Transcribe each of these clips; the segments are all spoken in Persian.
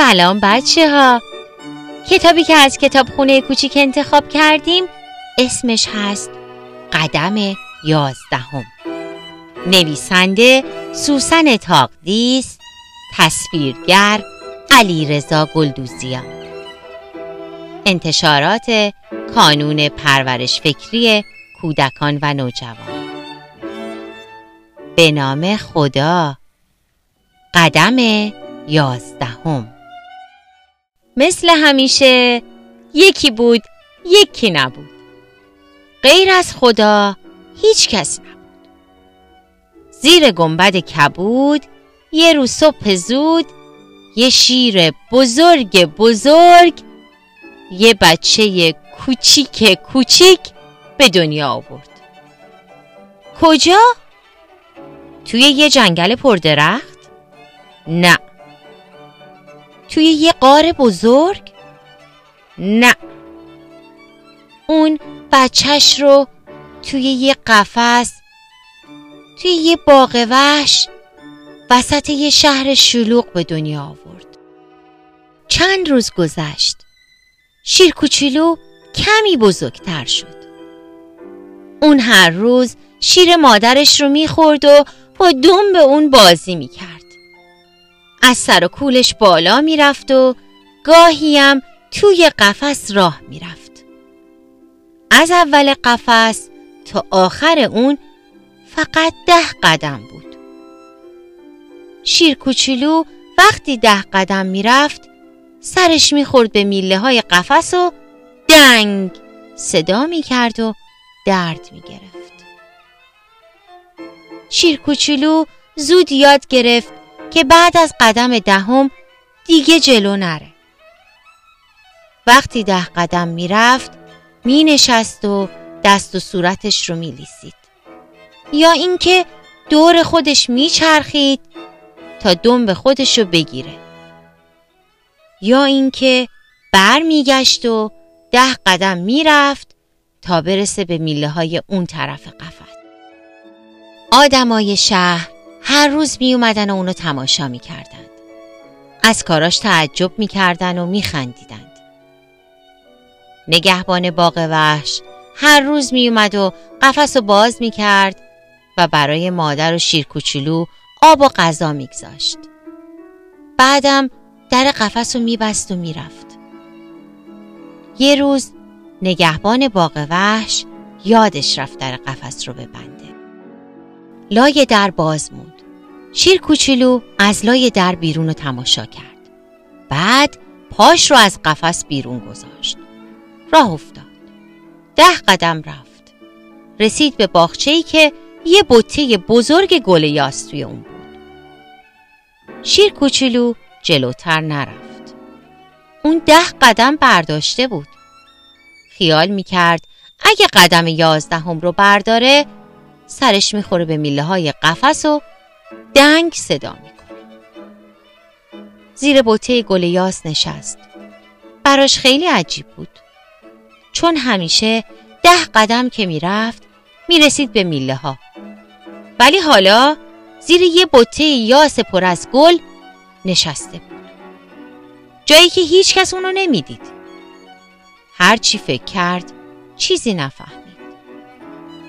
سلام بچه ها. کتابی که از کتابخونه کوچیک انتخاب کردیم اسمش هست قدم یازدهم. نویسنده سوسن تاقدیس، تصویرگر علی رضا گلدوزیان. انتشارات کانون پرورش فکری کودکان و نوجوان. به نام خدا. قدم یازدهم. مثل همیشه یکی بود یکی نبود، غیر از خدا هیچ کس نبود. زیر گنبد کبود یه روز صبح زود یه شیر بزرگ یه بچه کوچیک به دنیا آورد. کجا؟ توی یه جنگل پردرخت؟ نه. توی یه غار بزرگ؟ نه. اون بچهش رو توی یه قفس، توی یه باغ وحش وسط یه شهر شلوغ به دنیا آورد. چند روز گذشت. شیر کوچولو کمی بزرگتر شد. اون هر روز شیر مادرش رو میخورد و با دم به اون بازی میکرد. از سر و کولش بالا میرفت و گاهی هم توی قفس راه میرفت. از اول قفس تا آخر اون فقط 10 قدم بود. شیر کوچولو وقتی 10 قدم میرفت سرش میخورد به میله های قفس و دنگ صدا میکرد و درد میگرفت. شیر کوچولو زود یاد گرفت که بعد از قدم 10 دیگه جلو نره. وقتی 10 قدم میرفت مینشست و دست و صورتش رو میلیسید، یا اینکه دور خودش میچرخید تا دم به خودش رو بگیره، یا اینکه بر میگشت و 10 قدم میرفت تا برسه به میله های اون طرف قفس. آدمای شهر هر روز می اومدن و اونو تماشا می کردن. از کاراش تعجب می کردن و می خندیدن. نگهبان باغ وحش هر روز می اومد و قفس رو باز می کرد و برای مادر و شیر کوچولو آب و غذا می گذاشت. بعدم در قفس رو می بست و می رفت. یه روز نگهبان باغ وحش یادش رفت در قفس رو ببنده. لای در باز موند. شیر کوچولو از لای در بیرون رو تماشا کرد. بعد پاش رو از قفس بیرون گذاشت. راه افتاد. 10 قدم رفت. رسید به باغچه‌ای که یه بوته بزرگ گل یاس توی اون بود. شیر کوچولو جلوتر نرفت. اون 10 قدم برداشته بود. خیال میکرد اگه قدم 11 رو برداره سرش میخوره به میله های قفس و دنگ صدا میکنه. زیر بوته گل یاس نشست. براش خیلی عجیب بود، چون همیشه 10 قدم که میرفت میرسید به میله ها، ولی حالا زیر یه بوته یاس پر از گل نشسته بود، جایی که هیچ کس اونو نمیدید. هر چی فکر کرد چیزی نفهمید.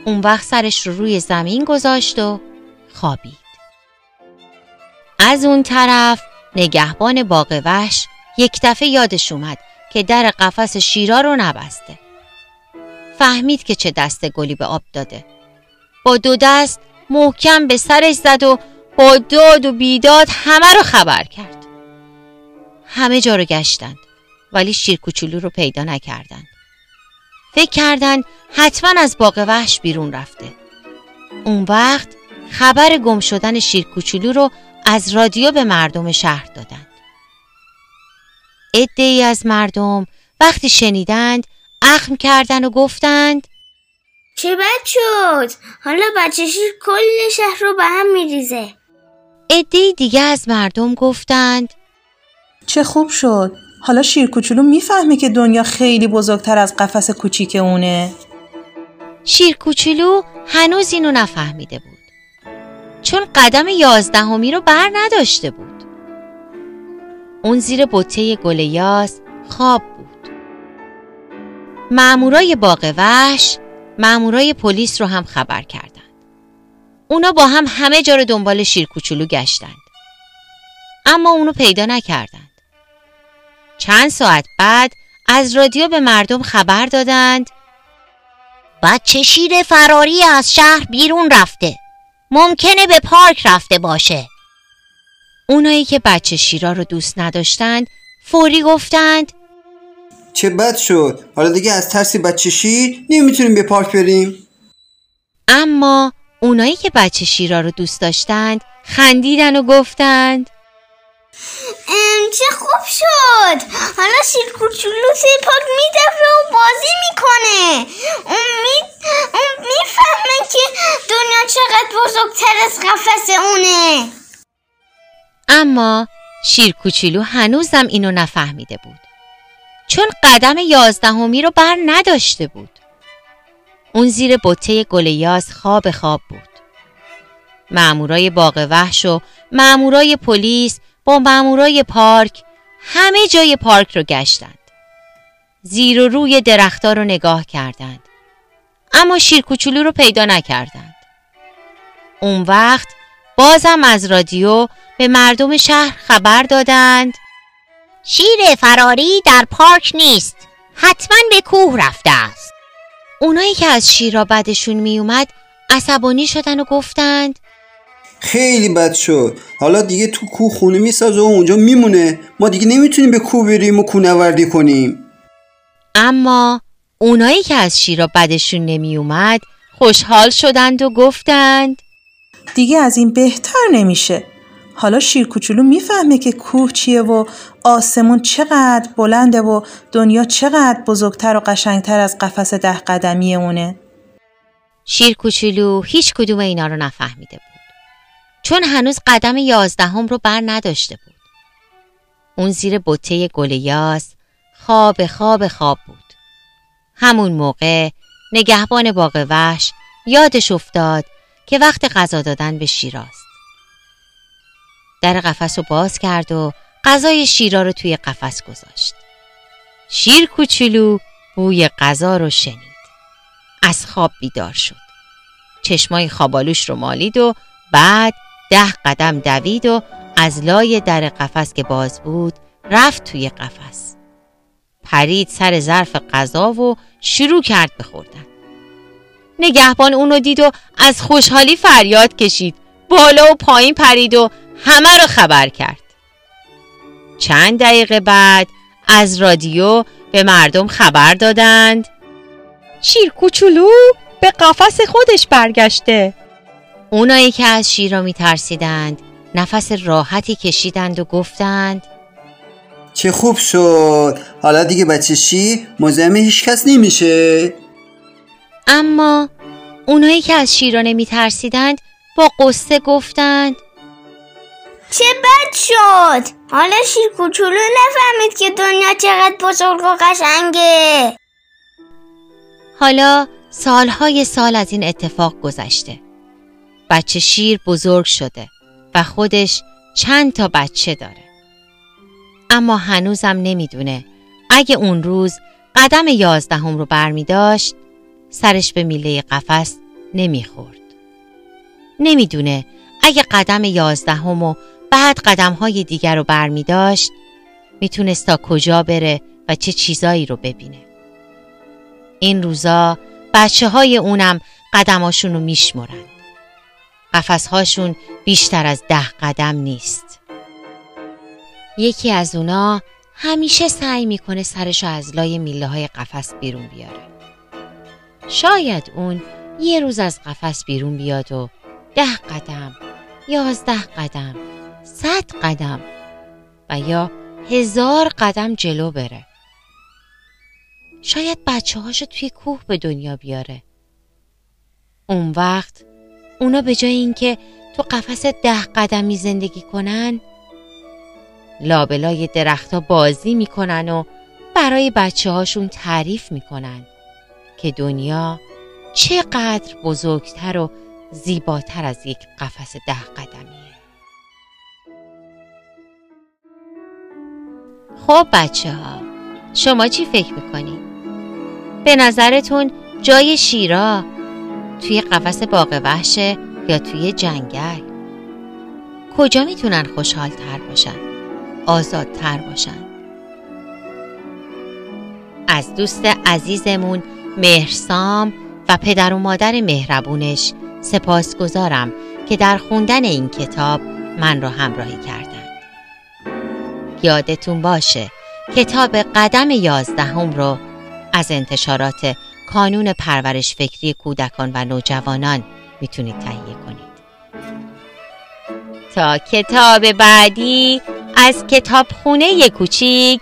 اون وقت سرش رو روی زمین گذاشت و خوابید. از اون طرف نگهبان باغ وحش یک دفعه یادش اومد که در قفس شیرا رو نبسته. فهمید که چه دست گلی به آب داده. با 2 دست محکم به سرش زد و با داد و بیداد همه رو خبر کرد. همه جا رو گشتند ولی شیر کوچولو رو پیدا نکردند. فکر کردن حتما از باغ وحش بیرون رفته. اون وقت خبر گم شدن شیر کوچولو رو از رادیو به مردم شهر دادند. عده‌ای از مردم وقتی شنیدند اخم کردند و گفتند چه بد شد، حالا بچه شیر کل شهر رو به هم میریزه. عده‌ای دیگه از مردم گفتند چه خوب شد، حالا شیر کوچولو میفهمه که دنیا خیلی بزرگتر از قفس کوچیک اونه. شیر کوچولو هنوز اینو نفهمیده بود، چون قدم 11 رو بر نداشته بود. اون زیر بوته گل یاس خواب بود. مامورای باغ وحش مامورای پلیس رو هم خبر کردند. اونا با هم همه جا رو دنبال شیر کوچولو گشتند، اما اونو پیدا نکردند. چند ساعت بعد از رادیو به مردم خبر دادند بچه شیر فراری از شهر بیرون رفته، ممکنه به پارک رفته باشه. اونایی که بچه شیرا رو دوست نداشتند فوری گفتند چه بد شد، حالا دیگه از ترس بچه شیر نمیتونیم به پارک بریم. اما اونایی که بچه شیرا رو دوست داشتند خندیدن و گفتند چه خوب شد، حالا شیر کوچولو توی پارک میدوه و بازی میکنه. اون میفهمه که دنیا چقدر بزرگتر از قفس اونه. اما شیر کوچولو هنوزم اینو نفهمیده بود، چون قدم 11 رو بر نداشته بود. اون زیر بوته گل یاس خواب بود. مامورای باغ وحش و مامورای پلیس با مامورای پارک همه جای پارک رو گشتند. زیر و روی درخت‌ها رو نگاه کردند، اما شیر کوچولو رو پیدا نکردند. اون وقت بازم از رادیو به مردم شهر خبر دادند شیر فراری در پارک نیست، حتما به کوه رفته است. اونایی که از شیرا بدشون میومد عصبانی شدن و گفتند خیلی بد شد، حالا دیگه تو کوه خونه میسازه و اونجا میمونه، ما دیگه نمیتونیم به کوه بریم و کوهنوردی کنیم. اما اونایی که از شیرا بدشون نمیومد خوشحال شدند و گفتند دیگه از این بهتر نمیشه، حالا شیر کوچولو میفهمه که کوه چیه و آسمون چقدر بلنده و دنیا چقدر بزرگتر و قشنگتر از قفس 10 قدمی اونه. شیر کوچولو هیچ کدوم اینا رو نفهمیده بود، چون هنوز قدم 11 رو بر نداشته بود. اون زیر بوته گل یاس خواب بود. همون موقع نگهبان باغ وحش یادش افتاد که وقت غذا دادن به شیراست. در قفس رو باز کرد و غذای شیرا رو توی قفس گذاشت. شیر کوچولو بوی غذا رو شنید، از خواب بیدار شد، چشمای خوابالوش رو مالید و بعد 10 قدم دوید و از لای در قفس که باز بود رفت توی قفس، پرید سر ظرف غذا و شروع کرد به خوردن. نگهبان اونو دید و از خوشحالی فریاد کشید، بالا و پایین پرید و همه رو خبر کرد. چند دقیقه بعد از رادیو به مردم خبر دادند شیر کوچولو به قفس خودش برگشته. اونایی که از شیرا می ترسیدند نفس راحتی کشیدند و گفتند چه خوب شد، حالا دیگه بچه شیر مزاحم هیچ کس نمیشه. اما اونایی که از شیرا نمی ترسیدند با قصه گفتند چه بد شد، حالا شیر کوچولو نفهمید که دنیا چقدر بزرگ و قشنگه. حالا سالهای سال از این اتفاق گذشته. بچه شیر بزرگ شده و خودش چند تا بچه داره، اما هنوزم نمیدونه اگه اون روز قدم 11 رو برمی داشت سرش به میله قفس نمیخورد. نمیدونه اگه قدم 11 و بعد قدمهای دیگر رو برمی داشت میتونست تا کجا بره و چه چیزایی رو ببینه. این روزا بچه های اونم قدماشون رو میشمرن، قفسهاشون بیشتر از 10 قدم نیست. یکی از اونا همیشه سعی میکنه سرشو از لای میله های قفس بیرون بیاره. شاید اون یه روز از قفس بیرون بیاد و 10 قدم، 11 قدم، 100 قدم و یا 1000 قدم جلو بره. شاید بچه هاشو توی کوه به دنیا بیاره. اون وقت اونا به جای اینکه تو قفس 10 قدمی زندگی کنن لابلای درخت‌ها بازی میکنن و برای بچه هاشون تعریف میکنن که دنیا چقدر بزرگتر و زیباتر از یک قفس 10 قدمیه. خب بچه ها، شما چی فکر میکنید؟ به نظرتون جای شیرا توی قفس باغ وحشه یا توی جنگل؟ کجا میتونن خوشحال تر باشن، آزاد تر باشن؟ از دوست عزیزمون مهرسام و پدر و مادر مهربونش سپاسگزارم که در خوندن این کتاب من را همراهی کردند. یادتون باشه کتاب قدم یازدهم رو از انتشارات کانون پرورش فکری کودکان و نوجوانان میتونید تهیه کنید. تا کتاب بعدی از کتاب خونه کوچیک،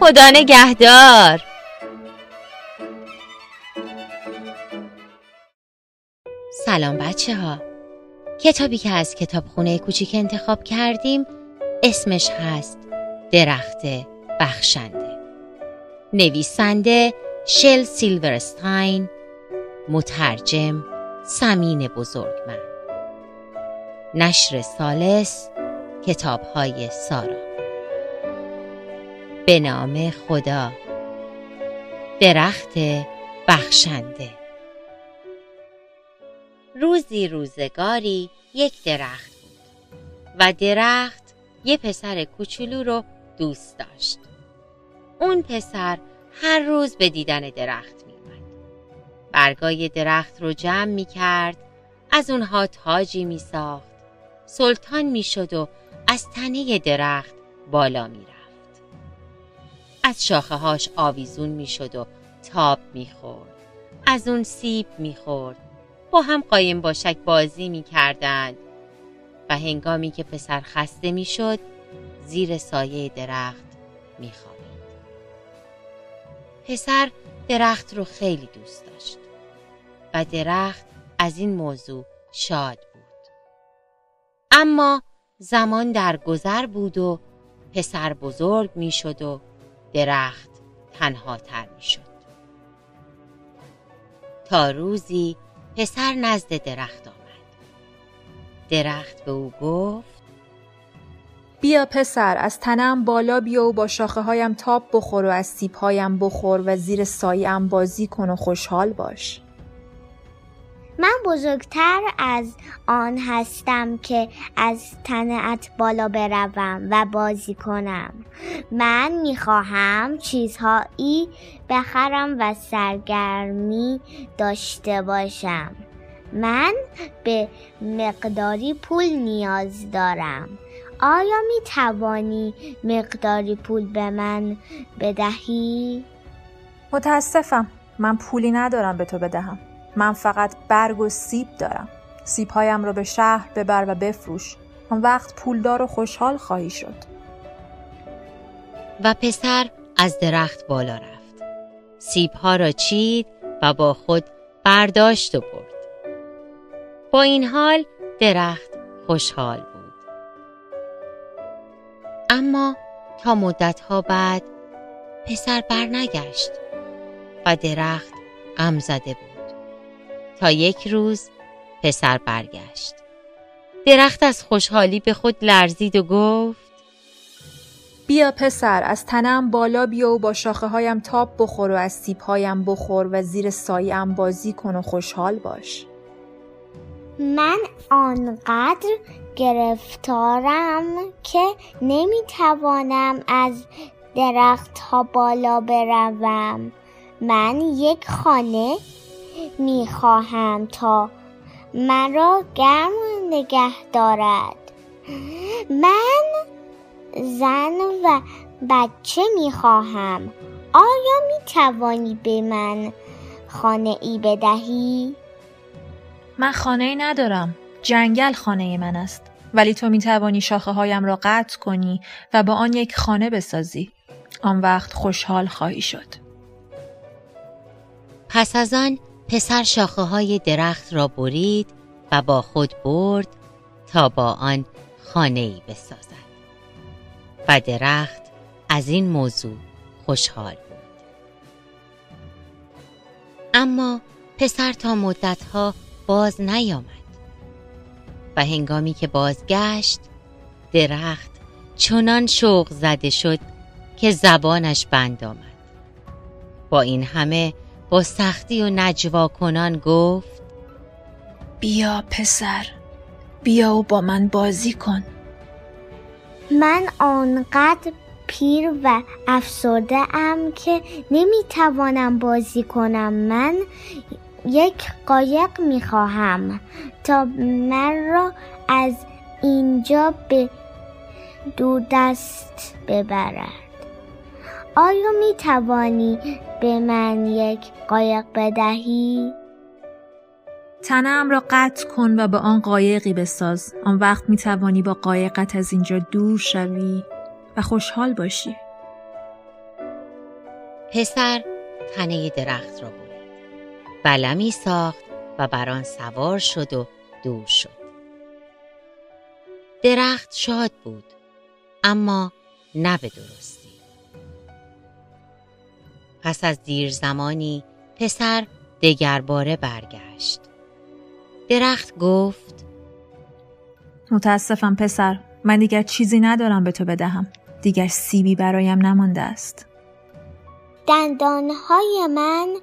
خدا نگهدار. سلام بچه ها، کتابی که از کتابخونه کوچیک انتخاب کردیم اسمش هست درخت بخشنده، نویسنده شل سیلورستاین، مترجم سمین بزرگمن، نشر ثالث کتاب‌های سارا. به نام خدا. درخت بخشنده. روزی روزگاری یک درخت بود و درخت یه پسر کوچولو رو دوست داشت. اون پسر هر روز به دیدن درخت می‌آمد. برگای درخت رو جمع می‌کرد، از اونها تاجی می‌ساخت، سلطان می‌شد و از تنه درخت بالا می‌رفت. از شاخه هاش آویزون میشد و تاب میخورد، از اون سیب میخورد، با هم قایم باشک بازی میکردند و هنگامی که پسر خسته میشد زیر سایه درخت میخوابید. پسر درخت رو خیلی دوست داشت و درخت از این موضوع شاد بود. اما زمان در گذر بود و پسر بزرگ میشد و درخت تنها تر می شد. تا روزی پسر نزد درخت آمد. درخت به او گفت: بیا پسر، از تنم بالا بیا و با شاخه هایم تاب بخور و از سیب هایم بخور و زیر سایه‌ام بازی کن و خوشحال باش. من بزرگتر از آن هستم که از تنت بالا بروم و بازی کنم. من میخواهم چیزهایی بخرم و سرگرمی داشته باشم. من به مقداری پول نیاز دارم. آیا میتوانی مقداری پول به من بدهی؟ متاسفم، من پولی ندارم به تو بدهم. من فقط برگ و سیب دارم. سیبهایم رو به شهر ببر و بفروش. اون وقت پولدار و خوشحال خواهی شد. و پسر از درخت بالا رفت. سیبها را چید و با خود برداشت و برد. با این حال درخت خوشحال بود. اما تا مدتها بعد پسر برنگشت و درخت غم زده بود. تا یک روز پسر برگشت. درخت از خوشحالی به خود لرزید و گفت: بیا پسر، از تنم بالا بیا و با شاخه هایم تاب بخور و از سیب هایم بخور و زیر سایه‌ام بازی کن و خوشحال باش. من آنقدر گرفتارم که نمیتوانم از درخت ها بالا بروم. من یک خانه میخواهم تا من را گرم نگه دارد. من زن و بچه میخواهم. آیا میتوانی به من خانه ای بدهی؟ من خانه ای ندارم. جنگل خانه من است. ولی تو میتوانی شاخه هایم را قطع کنی و با آن یک خانه بسازی. آن وقت خوشحال خواهی شد. پس از آن پسر شاخه های درخت را برید و با خود برد تا با آن خانه‌ای بسازد و درخت از این موضوع خوشحال بود. اما پسر تا مدتها باز نیامد و هنگامی که بازگشت درخت چنان شوق زده شد که زبانش بند آمد. با این همه با سختی و نجوا کنان گفت: بیا پسر، بیا و با من بازی کن. من آنقدر پیر و افسرده ام که نمیتوانم بازی کنم. من یک قایق میخواهم تا من را از اینجا به دو دست ببرد. آیا میتوانی به من یک قایق بدهی؟ تنم را قطع کن و به آن قایقی بساز. آن وقت میتوانی با قایقت از اینجا دور شوی و خوشحال باشی. پسر تنه درخت را برد، بلمی ساخت و بر آن سوار شد و دور شد. درخت شاد بود، اما نه به درستی. پس از دیر زمانی پسر دگر باره برگشت. درخت گفت: متاسفم پسر، من دیگر چیزی ندارم به تو بدهم. دیگر سیبی برایم نمانده است. دندانهای من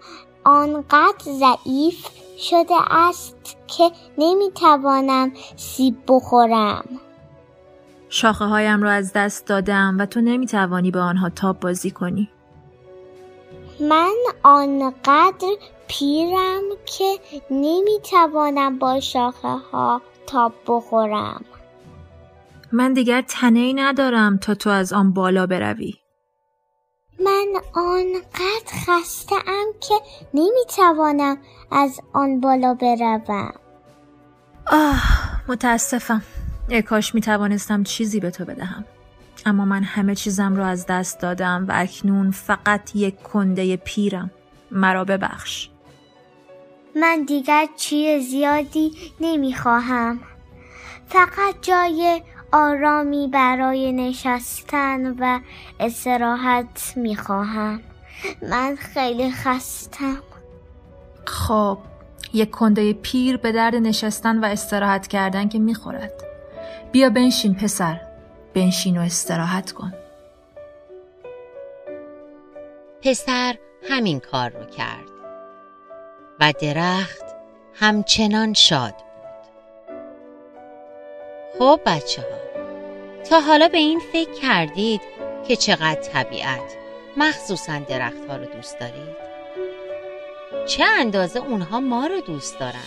آنقدر ضعیف شده است که نمیتوانم سیب بخورم. شاخه هایم را از دست دادم و تو نمیتوانی به آنها تاب بازی کنی. من آنقدر پیرم که نمیتوانم با شاخه ها تاب بخورم. من دیگر تنه‌ای ندارم تا تو از آن بالا بروی. من آنقدر خسته‌ام که نمیتوانم از آن بالا بروم. آه، متاسفم. ای کاش میتوانستم چیزی به تو بدهم. اما من همه چیزم را از دست دادم و اکنون فقط یک کنده پیرم. مرا ببخش. من دیگر چیز زیادی نمیخواهم. فقط جای آرامی برای نشستن و استراحت میخواهم. من خیلی خستم. خب، یک کنده پیر به درد نشستن و استراحت کردن که میخورد. بیا بنشین پسر، بنشین و استراحت کن. پسر همین کار رو کرد و درخت همچنان شاد بود. خب بچه ها، تا حالا به این فکر کردید که چقدر طبیعت، مخصوصا درخت ها رو دوست دارید؟ چه اندازه اونها ما رو دوست دارن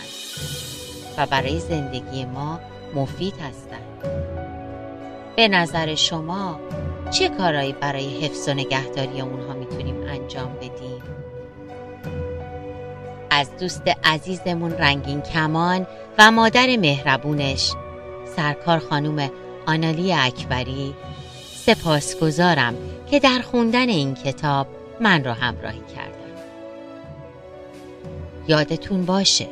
و برای زندگی ما مفید هستن. به نظر شما چه کارایی برای حفظ و نگهداری اونها میتونیم انجام بدیم؟ از دوست عزیزمون رنگین کمان و مادر مهربونش سرکار خانم آنالی اکبری سپاسگزارم که در خوندن این کتاب من را همراهی کردن. یادتون باشه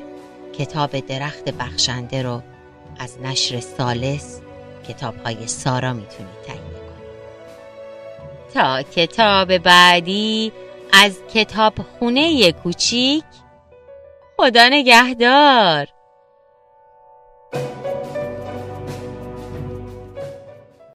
کتاب درخت بخشنده رو از نشر ثالث کتاب‌های سارا میتونید تهیه کنید. تا کتاب بعدی از کتاب خونه کوچیک، خدا نگهدار.